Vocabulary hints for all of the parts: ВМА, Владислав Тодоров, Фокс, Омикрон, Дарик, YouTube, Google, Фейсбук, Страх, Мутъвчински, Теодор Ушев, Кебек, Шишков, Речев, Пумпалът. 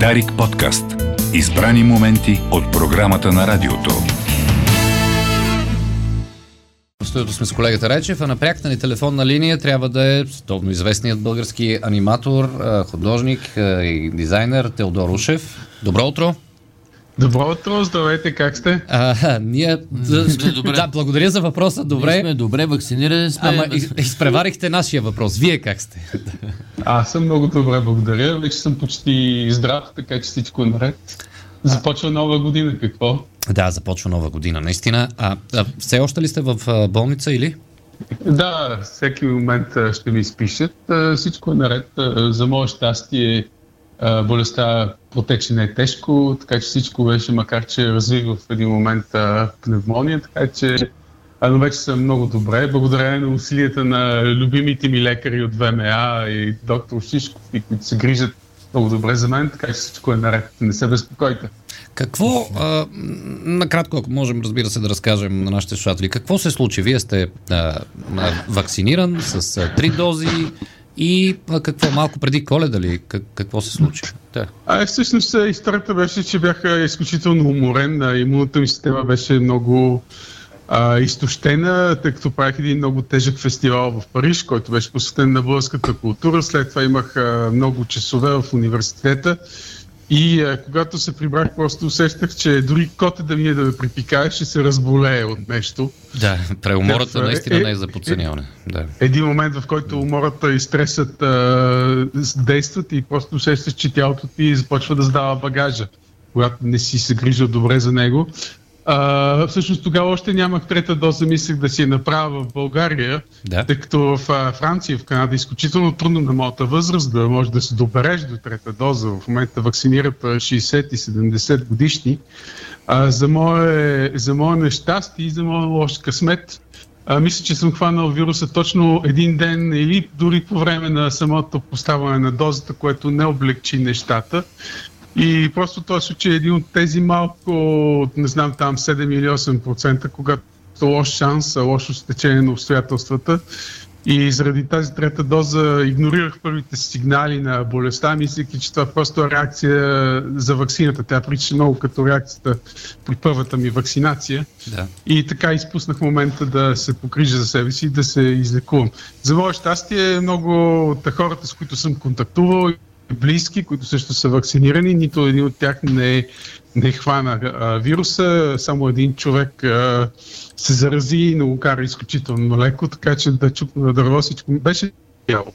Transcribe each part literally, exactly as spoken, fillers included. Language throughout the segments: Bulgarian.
Дарик подкаст. Избрани моменти от програмата на радиото. В студиото сме с колегата Речев, а на пряката ни телефонна линия трябва да е световно известният български аниматор, художник и дизайнер Теодор Ушев. Добро утро! Добро утро, здравейте, как сте? А, ние... Добре. Да, благодаря за въпроса, добре. Ние сме добре, вакцинирани сме. Ама изпреварихте нашия въпрос, вие как сте? Аз съм много добре, благодаря, вече съм почти здрав, така че всичко е наред. Започва нова година, какво? Да, започва нова година, наистина. А, а все още ли сте в болница или? Да, всеки момент ще ми изпишат, всичко е наред, за мое щастие. Болестта протече не е тежко, така че всичко беше, макар че развих в един момент пневмония, така че но вече съм много добре. Благодаря на усилията на любимите ми лекари от ВМА и доктор Шишков, и които се грижат много добре за мен, така че всичко е наред. Не се безпокойте. Какво, а, накратко, ако можем, разбира се, да разкажем на нашите слушатели, какво се случи? Вие сте а, а, вакциниран с три дози, и какво, малко преди Коледа ли? Какво се случи? Да. А, всъщност историята беше, че бях изключително уморен. Имунната ми система беше много а, изтощена, тъй като правих един много тежък фестивал в Париж, който беше посветен на българската култура. След това имах а, много часове в университета и а, когато се прибрах, просто усещах, че дори коте да ми е да ме припикае, ще се разболее от нещо. Да, преумората да, наистина е, не е за подценяване. Е, да. Един момент, в който умората и стресът а, действат и просто усещаш, че тялото ти започва да сдава багажа, когато не си се грижил добре за него. А, всъщност тогава още нямах трета доза, мислех да си я направя в България, да. Тъй като в а, Франция, в Канада е изключително трудно на моята възраст да може да се добереш до трета доза. В момента вакцинират шейсет и седемдесет годишни. А, за мое, за мое нещастие и за моя лош късмет, а, мисля, че съм хванал вируса точно един ден или дори по време на самото поставяне на дозата, което не облегчи нещата. И просто този случай е един от тези малко, не знам, там седем или осем процента, когато лош шанс, лошо стечение на обстоятелствата. И заради тази трета доза игнорирах първите сигнали на болестта, мислейки, че това просто е реакция за ваксината. Тя прича много като реакцията при първата ми вакцинация. Да. И така изпуснах момента да се погрижа за себе си и да се излекувам. За мое щастие, много от хората, с които съм контактувал, близки, които също са вакцинирани, нито един от тях не, не хвана а, вируса, само един човек а, се зарази, но го кара изключително леко, така че да чукна на дърво всичко беше бяло.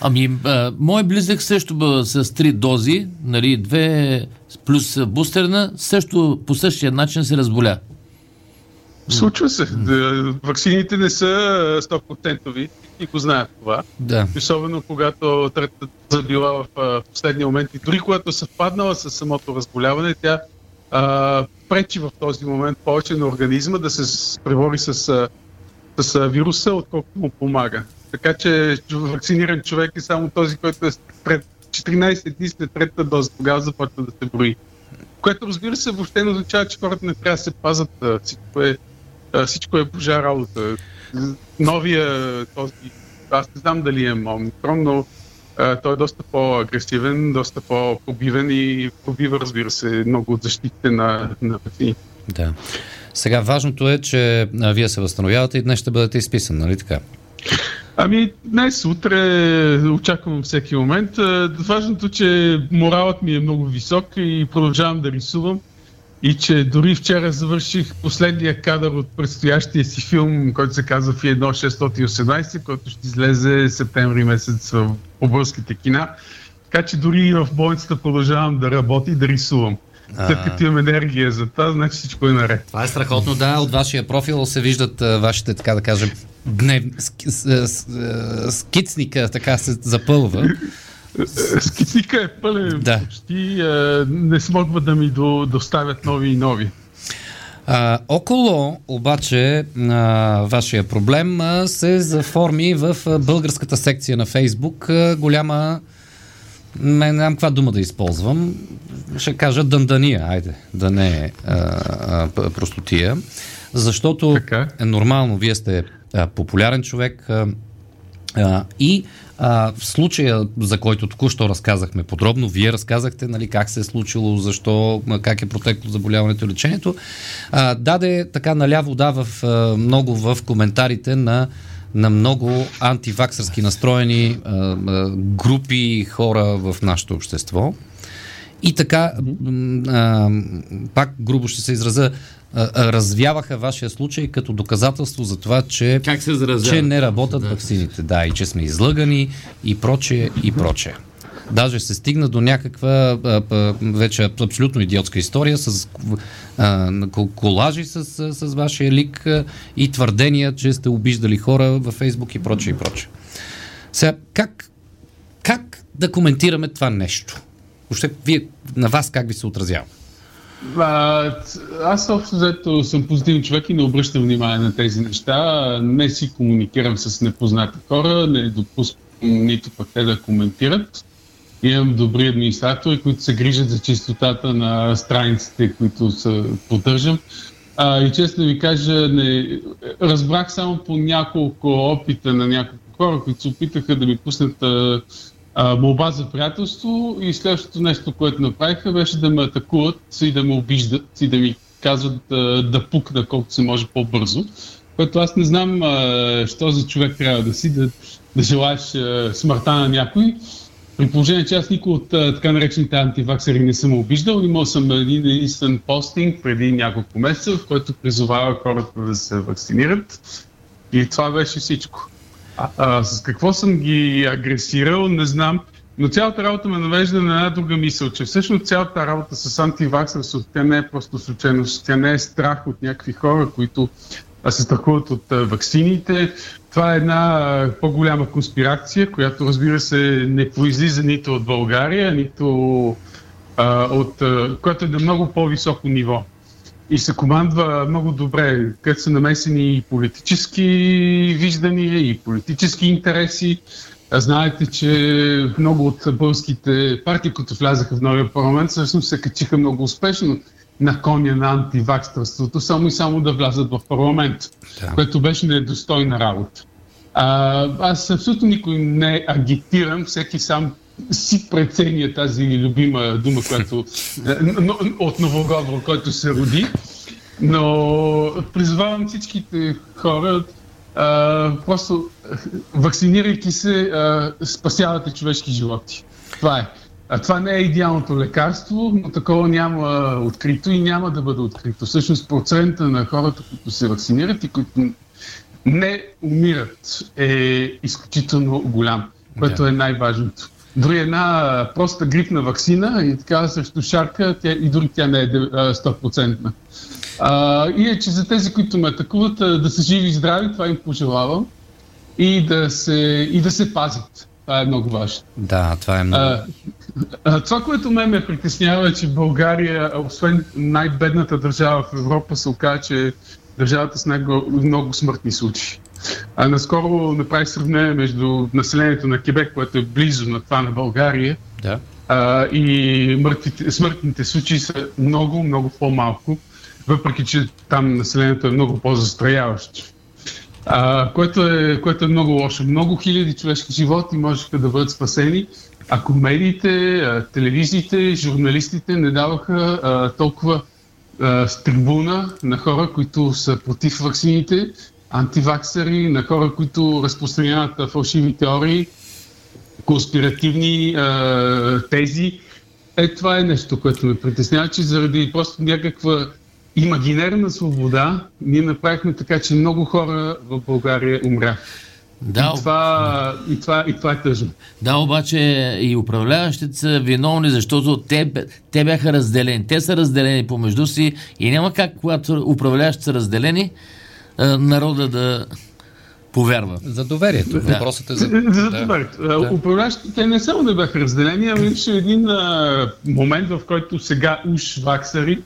Ами, а, мой близък също бъл с три дози, нали, две плюс бустерна, също по същия начин се разболя. Случва се. Ваксините не са сто процента и го знаят това. Да. Особено когато третата доза била в последния момент и дори когато съвпаднала с самото разболяване, тя а, пречи в този момент повече на организма да се пребори с, с вируса, отколкото му помага. Така че вакциниран човек е само този, който е четиринайсет дни след третата доза, тогава започва да се брои. Което, разбира се, въобще не означава, че хората не трябва да се пазат. Всичко е, всичко е божа работа. Новия този, аз не знам дали е Омикрон, но а, той е доста по-агресивен, доста по-пробивен и пробива, разбира се, много от защитите на, на пъти. Да. Сега важното е, че а, вие се възстановявате и днес ще бъдете изписан, нали така? Ами, днес, утре очаквам всеки момент. Важното, че моралът ми е много висок и продължавам да рисувам. И че дори вчера завърших последния кадър от предстоящия си филм, който се казва ф едно шестстотин осемнайсет, който ще излезе септември месец в българските кина. Така че дори и в болницата продължавам да работя и да рисувам. След като имам енергия за това, значи всичко е наред. Това е страхотно, да. От вашия профил се виждат а, вашите, така да кажем, днев... Ски... С... С... скицника, така се запълва. Скицника е пълен, да. Почти а, не смогва да ми до... доставят нови и нови. А, около, обаче, а, вашия проблем а, се заформи в а, българската секция на Фейсбук. А, голяма Не знам каква дума да използвам. Ще кажа дъндания, айде, да не е простотия. Защото така е нормално, вие сте а, популярен човек, а, А, и а, в случая, за който току-що разказахме подробно, вие разказахте, нали, как се е случило, защо, как е протекло заболяването и лечението, а, даде така наляво, да, в, а, много в коментарите на на много антиваксърски настроени а, а, групи хора в нашето общество. И така, а, пак грубо ще се изразя, а, развяваха вашия случай като доказателство за това, че, как се че не работят да. ваксините. Да, и че сме излъгани и прочее, и прочее. Даже се стигна до някаква а, а, вече абсолютно идиотска история с а, колажи с, с, с вашия лик а, и твърдения, че сте обиждали хора във Фейсбук и прочее, и прочее. Сега, как, как да коментираме това нещо? Въобще, вие, на вас как ви се отразява? А, аз общо взето съм позитивен човек и не обръщам внимание на тези неща. Не си комуникирам с непознати хора, не допускам нито пък те да коментират. Имам добри администратори, които се грижат за чистотата на страниците, които се поддържам. А, и честно ви кажа, не... разбрах само по няколко опита на няколко хора, които се опитаха да ми пуснат а, а, молба за приятелство и следващото нещо, което направиха, беше да ме атакуват и да ме обиждат и да ми казват а, да пукна колкото се може по-бързо. Което аз не знам а, що за човек трябва да си, да, да желаеш а, смъртта на някой. При положение, че аз никой от така наречените антиваксери не съм обиждал, имал съм един единствен постинг преди няколко месеца, в който призовава хората да се вакцинират. И това беше всичко. А, а, с какво съм ги агресирал, не знам. Но цялата работа ме навежда на една друга мисъл, че всъщност цялата работа с антиваксерството, тя не е просто случайност, тя не е страх от някакви хора, които се страхуват от а, ваксините. Това е една а, по-голяма конспирация, която, разбира се, не произлиза нито от България, нито а, от... А, която е на много по-високо ниво. И се командва много добре, където са намесени и политически виждания, и политически интереси. А, знаете, че много от българските партии, които влязаха в новия парламент, всъщност се качиха много успешно на коня на антиваксърството, само и само да влязат в парламент, да. Което беше недостойна работа. А, аз абсолютно никой не агитирам, всеки сам си преценя тази любима дума, която от Новоград, който се роди, но призвавам всичките хора, а, просто вакцинирайки се, а, спасявате човешки животи. Това е. А това не е идеалното лекарство, но такова няма открито и няма да бъде открито. Всъщност процента на хората, които се вакцинират и които не умират, е изключително голям, което yeah. е най-важното. Дори една проста грипна вакцина и така срещу шарка, тя, и дори тя не е сто процента. А, и е, че за тези, които ме атакуват, да са живи и здрави, това им пожелавам, и да се, и да се пазят. Това е много важно. Да, това е много. А, а, това, което ме ме притеснява, е, че България, освен най-бедната държава в Европа, се оказа, че е държавата с най-много много смъртни случаи. А, наскоро направих сравнение между населението на Кебек, което е близо на това на България, да. а, и мъртвите, смъртните случаи са много, много по-малко, въпреки че там населението е много по-застрояващо. Uh, което, е, което е много лошо. Много хиляди човешки животи можеха да бъдат спасени, ако медиите, телевизиите, журналистите не даваха uh, толкова uh, трибуна на хора, които са против ваксините, антиваксери, на хора, които разпространяват uh, фалшиви теории, конспиративни uh, тези. Е, това е нещо, което ме притеснява, че заради просто някаква имагинерна свобода, ние направихме така, че много хора в България умряха. Да, и, това, и, това, и това е тъжно. Да, обаче и управляващите са виновни, защото те, те бяха разделени. Те са разделени помежду си и няма как, когато управляващите са разделени, народа да повярва. За доверието. Да. Въпросът е за, за да. доверието. Да. Управляващите не само да бяха разделени, а имаше един а, момент, в който сега уж ваксари,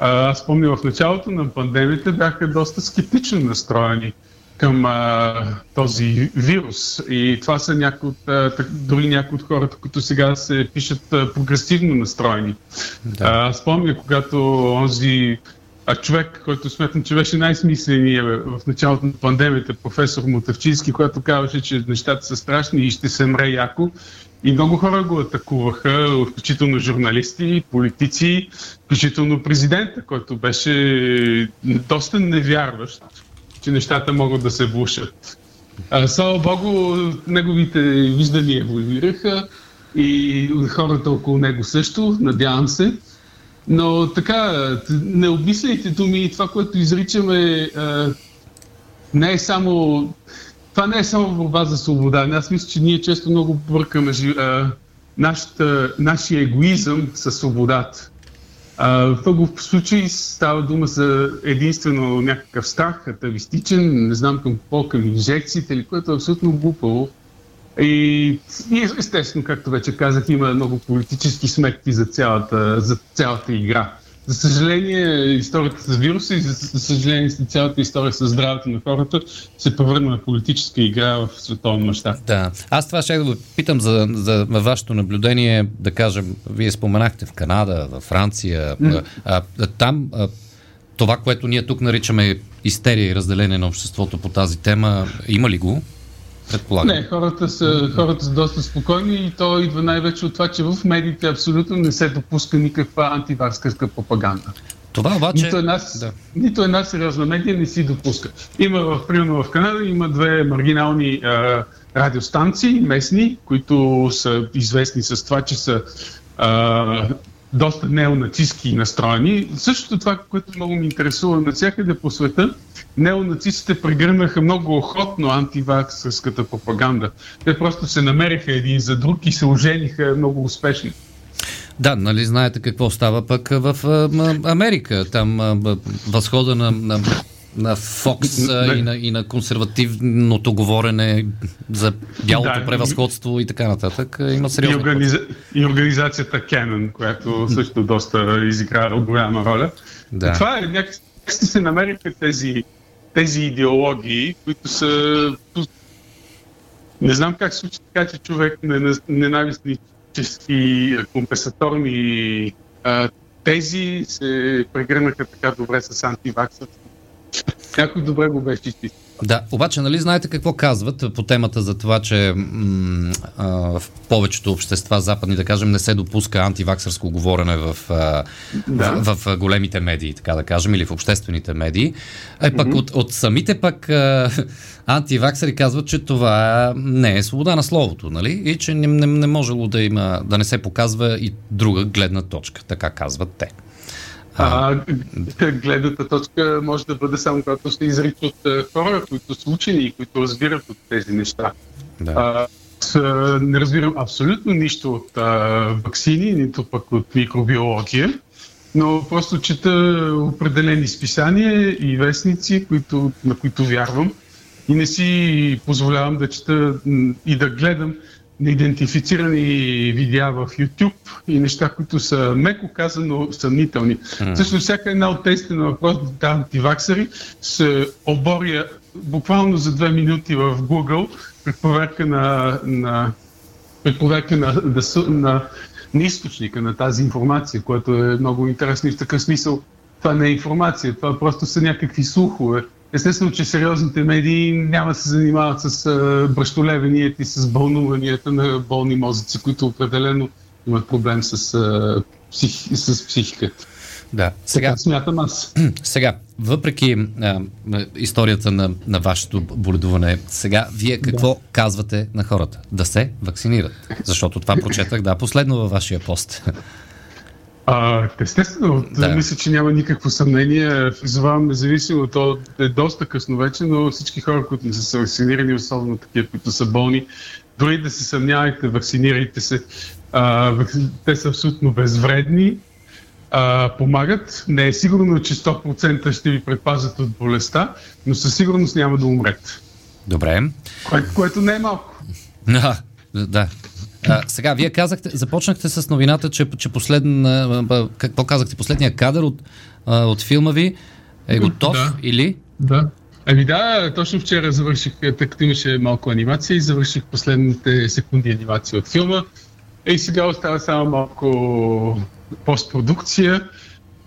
аз спомня, в началото на пандемията бяха доста скептично настроени към а, този вирус. И това са някои от, а, дори някои от хората, които сега се пишат а, прогресивно настроени. Да. Аз спомня, когато онзи А човек, който смятам, че беше най-смисления в началото на пандемията, професор Мутъвчински, който казваше, че нещата са страшни и ще се мре яко. И много хора го атакуваха, включително журналисти, политици, включително президента, който беше доста невярващ, че нещата могат да се влушат. Слава Богу, неговите виждания еволюираха и хората около него също, надявам се. Но така, необмислените думи, това, което изричаме, не е само... Това не е само борба за свобода. Аз мисля, че ние често много бъркаме нашата, нашия егоизъм със свободата. В много случаи става дума за единствено някакъв страх, атавистичен, не знам към какво, към инжекциите или което е абсолютно глупаво. И естествено, както вече казах, има много политически сметки за цялата, за цялата игра. За съжаление, историята с вируса и за съжаление цялата история с здравето на хората се превърна на политическа игра в световен мащаб. Да. Аз това ще да питам за, за вашето наблюдение, да кажем, вие споменахте в Канада, в Франция, mm. а, а, там а, това, което ние тук наричаме истерия и разделение на обществото по тази тема, има ли го? Предполагам. Не, хората са, хората са доста спокойни и то идва най-вече от това, че в медиите абсолютно не се допуска никаква антиварскарска пропаганда. Това обаче... Нито една, да. нито една сериозна медия не си допуска. Има, в, примерно в Канада, има две маргинални а, радиостанции, местни, които са известни с това, че са а, доста неонацистски настроени. Същото това, което много ми интересува навсякъде по света, неонацистите прегърнаха много охотно антиваксърската пропаганда. Те просто се намериха един за друг и се ожениха много успешно. Да, нали знаете какво става пък в Америка. Там възхода на, на, на Фокс и на, и на консервативното говорене за бялото да, превъзходство и така нататък. Има сериозни и, организа... и организацията Кенън, която също доста изигра голяма роля. Да. Това е някакси Как се намериха тези, тези идеологии, които са... Не знам как се случи така, че човек ненавистнически, компенсаторни тези се прегърнаха така добре с антиваксът. Някой добре го беше чисти. Да, обаче нали знаете какво казват по темата за това, че м- а, в повечето общества западни, да кажем, не се допуска антиваксърско говорене в, а, да. в, в големите медии, така да кажем, или в обществените медии. Е, пък mm-hmm. от, от самите пък а, антиваксъри казват, че това не е свобода на словото, нали? И че не, не, не можело да има, да не се показва и друга гледна точка, така казват те. А, гледната точка може да бъде само когато се изрича от хора, които са учени и които разбират от тези неща. Да. А, с, не разбирам абсолютно нищо от а, ваксини, нито пък от микробиология, но просто чета определени списания и вестници, които, на които вярвам и не си позволявам да чета и да гледам неидентифицирани видеа в YouTube и неща, които са, меко казано, съмнителни. Mm. Също всяка една от тестите на въпросите да, антиваксъри се оборя буквално за две минути в Google при проверка на, на, при проверка на, да, на, на източника на тази информация, което е много интересно и в такъв смисъл това не е информация, това просто са някакви слухове. Естествено, че сериозните медии няма да се занимават с а, бръщолевенията и с бълнуванията на болни мозъци, които определено имат проблем с, а, псих, с психиката. Да. Сега, смятам аз. Сега, въпреки а, историята на, на вашето боледуване, сега вие какво да. казвате на хората? Да се вакцинират. Защото това прочетах, да, последно във вашия пост. А, естествено, да. мисля, че няма никакво съмнение. Призовавам независимо, то е доста късно вече, но всички хора, които не са вакцинирани, особено такива, които са болни, дори да се съмнявате, вакцинирайте се. А, те са абсолютно безвредни, а, помагат. Не е сигурно, че сто процента ще ви предпазят от болестта, но със сигурност няма да умрете. Добре. Кое, което не е малко. А, да. А, сега, вие казахте, започнахте с новината, че, че последна, какво казахте, последния кадър от, от филма ви е готов да. или? Да. Ами да, точно вчера завърших, тъй като имаше малко анимация и завърших последните секунди анимация от филма. И сега остава само малко постпродукция.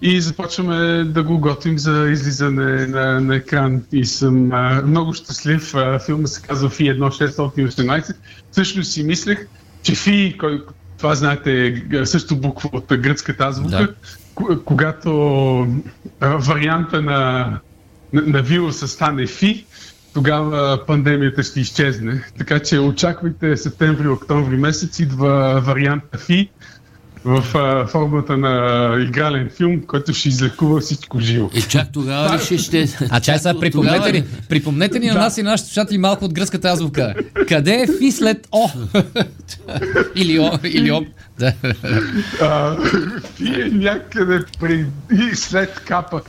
и започваме да го готвим за излизане на, на екран. И съм а, много щастлив. А, филма се казва фи едно шестстотин и осемнадесет. Също си мислех, че Фи, кой, това знаете, също буква от гръцката азбука, да. К- когато а, варианта на, на, на вируса стане Фи, тогава пандемията ще изчезне. Така че очаквайте септември-октомври месец, идва варианта Фи в а, формата на игрален филм, който ще излекува всичко живо. И чак тогава ли ще... ще... А чай сега, припомнете ли, припомнете ли на нас и нашите слушатели малко от гръцката азбука? Къде е Фи след О? Или О, или О. Да. А, Фи е някъде при... и след Капа.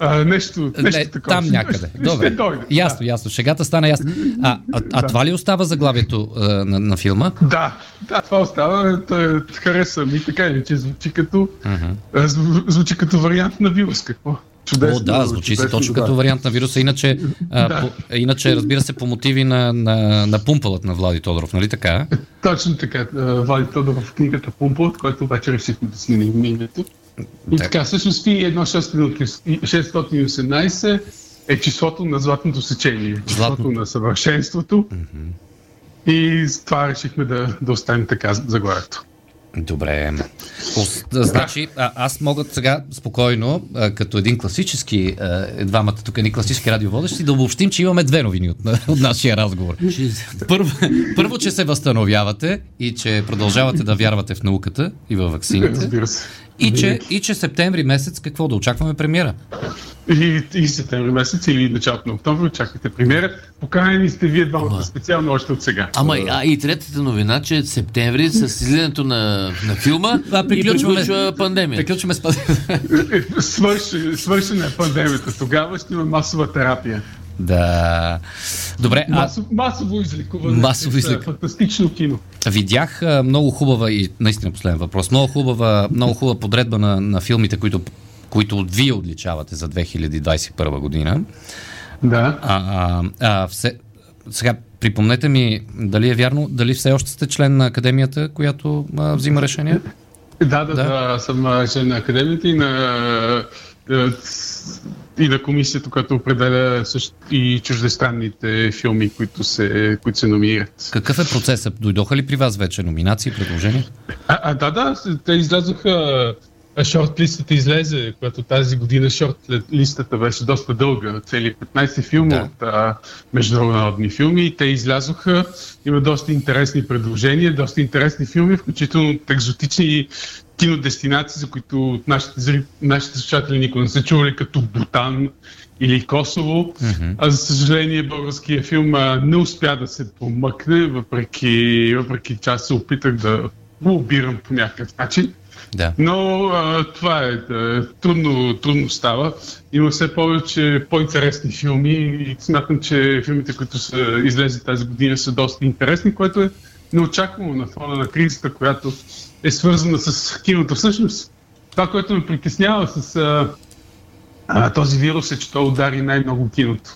А, нещо, нещо Не, такова. Там някъде. Добре. Дойде, ясно, да. ясно. Шегата стана ясна. А, а, а да. това ли остава заглавието а, на, на филма? Да, да, това остава. Тъй, хареса ми така или че звучи като, uh-huh. зв, звучи като вариант на вирус. Какво? Чудесно. О, да, звучи се точно да. като вариант на вируса. Иначе, а, да. по, иначе разбира се, по мотиви на, на, на Пумпалът на Влади Тодоров, нали така? Точно така. Влади Тодоров в книгата Пумпалът, който обаче решихме да сменим името. И так. така, всъщност едно шестстотин и осемнадесет е числото на златното сечение, числото Златно. на съвършенството, mm-hmm. и това решихме да, да оставим така заглавието. Добре. Ос, да, значи, а, аз мога сега спокойно, а, като един класически, а, двамата тук едни класически радиоводещи, да обобщим, че имаме две новини от, от нашия разговор. Първо, първо, че се възстановявате и че продължавате да вярвате в науката и във ваксините. Разбира се. И че, и че септември месец, какво да очакваме премиера? И, и септември месец или началото на октомври очаквате премиера. Поканени сте вие двамата специално още от сега. Ама а, и третата новина, че септември с излизането на, на филма а, приключваме, и приключва пандемия. Приключваме с пандемията. Свършена свърши е пандемията. Тогава ще има масова терапия. Да. Добре. Масов, а... Масово излекуване. Масово излик... Фантастично кино. Видях а, много хубава и наистина последен въпрос. Много хубава, много хубава подредба на, на филмите, които, които вие отличавате за две хиляди двадесет и първа година. Да. А, а, а, все... Сега припомнете ми дали е вярно, дали все още сте член на академията, която а, взима решения? Да, да, да, да, съм член на академията и на... и на комисията, която определя също и чуждестранните филми, които се, които се номинират. Какъв е процесът? Дойдоха ли при вас вече номинации, предложения? А, а, да, да, те излязоха. Шортлистата излезе, която тази година шортлистата беше доста дълга, цели петнадесет филма да. от а, международни филми, и те излязоха. Има доста интересни предложения, доста интересни филми, включително от екзотични кинодестинации, за които от нашите, нашите слушатели никога не са чували, като Бутан или Косово. Mm-hmm. А за съжаление българския филм а, не успя да се помъкне, въпреки, въпреки че аз се опитах да го лобирам по някакъв начин. Да. Но а, това е да, трудно, трудно става. Има все повече по-интересни филми и смятам, че филмите, които са излезли тази година, са доста интересни, което е неочаквано на фона на кризата, която е свързана с киното. Всъщност, това, което ме притеснява с а, а, този вирус е, че той удари най-много киното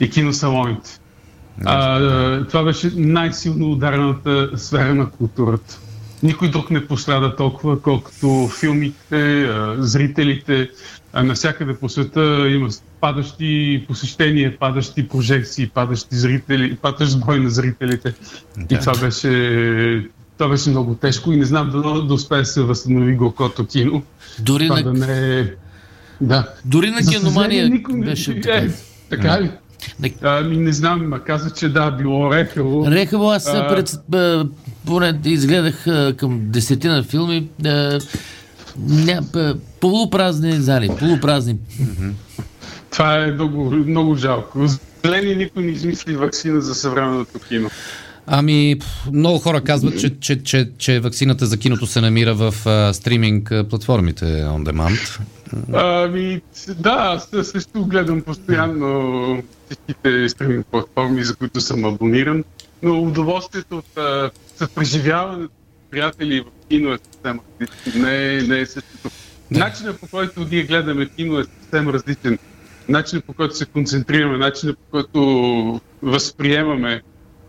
и киносалоните. А, а, това беше най-силно ударената сфера на културата. Никой друг не пострада толкова, колкото филмите, зрителите. Навсякъде по света има падащи посещения, падащи прожекции, падащи зрители, падащ брой на зрителите. Да. И това беше, това беше много тежко и не знам да, да успее да се възстанови горкото кино. Дори това на, да не... да. Дори на киномания никой... беше така. Е, така ли? Ами не знам, каза, че да, било Рехаво. Рехаво, аз а... пред, а, поне изгледах а, към десетина филми, а, ня, а, полупразни зали, полупразни. Това е много, много жалко. Зелени никой не измисли ваксина за съвременното кино. Ами, много хора казват, че, че, че, че ваксината за киното се намира в а, стриминг платформите on demand. Ами, да, аз също гледам постоянно всичките стриминг платформи, за които съм абониран, но удоволствието от а, съпреживяването с приятели в кино е съвсем различен. Не, не е същото. Начинът, по който ние гледаме кино, е съвсем различен. Начинът, по който се концентрираме, начинът, по който възприемаме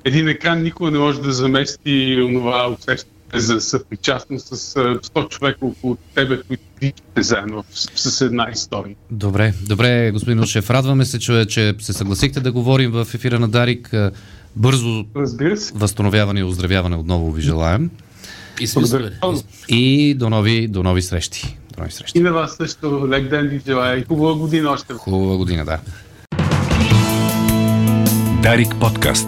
един екран, никога не може да замести онова усещане, за съпричастни с сто човека около тебе, които причате заедно с една история. Добре, добре, господин Ушев, радваме се, че, че се съгласихте да говорим в ефира на Дарик. Бързо възстановяване и оздравяване отново ви желаем. И, и до, нови, до нови срещи. До нови срещи. И на вас също лек ден ви желая и хубава година още. Хубава година, да. Дарик подкаст.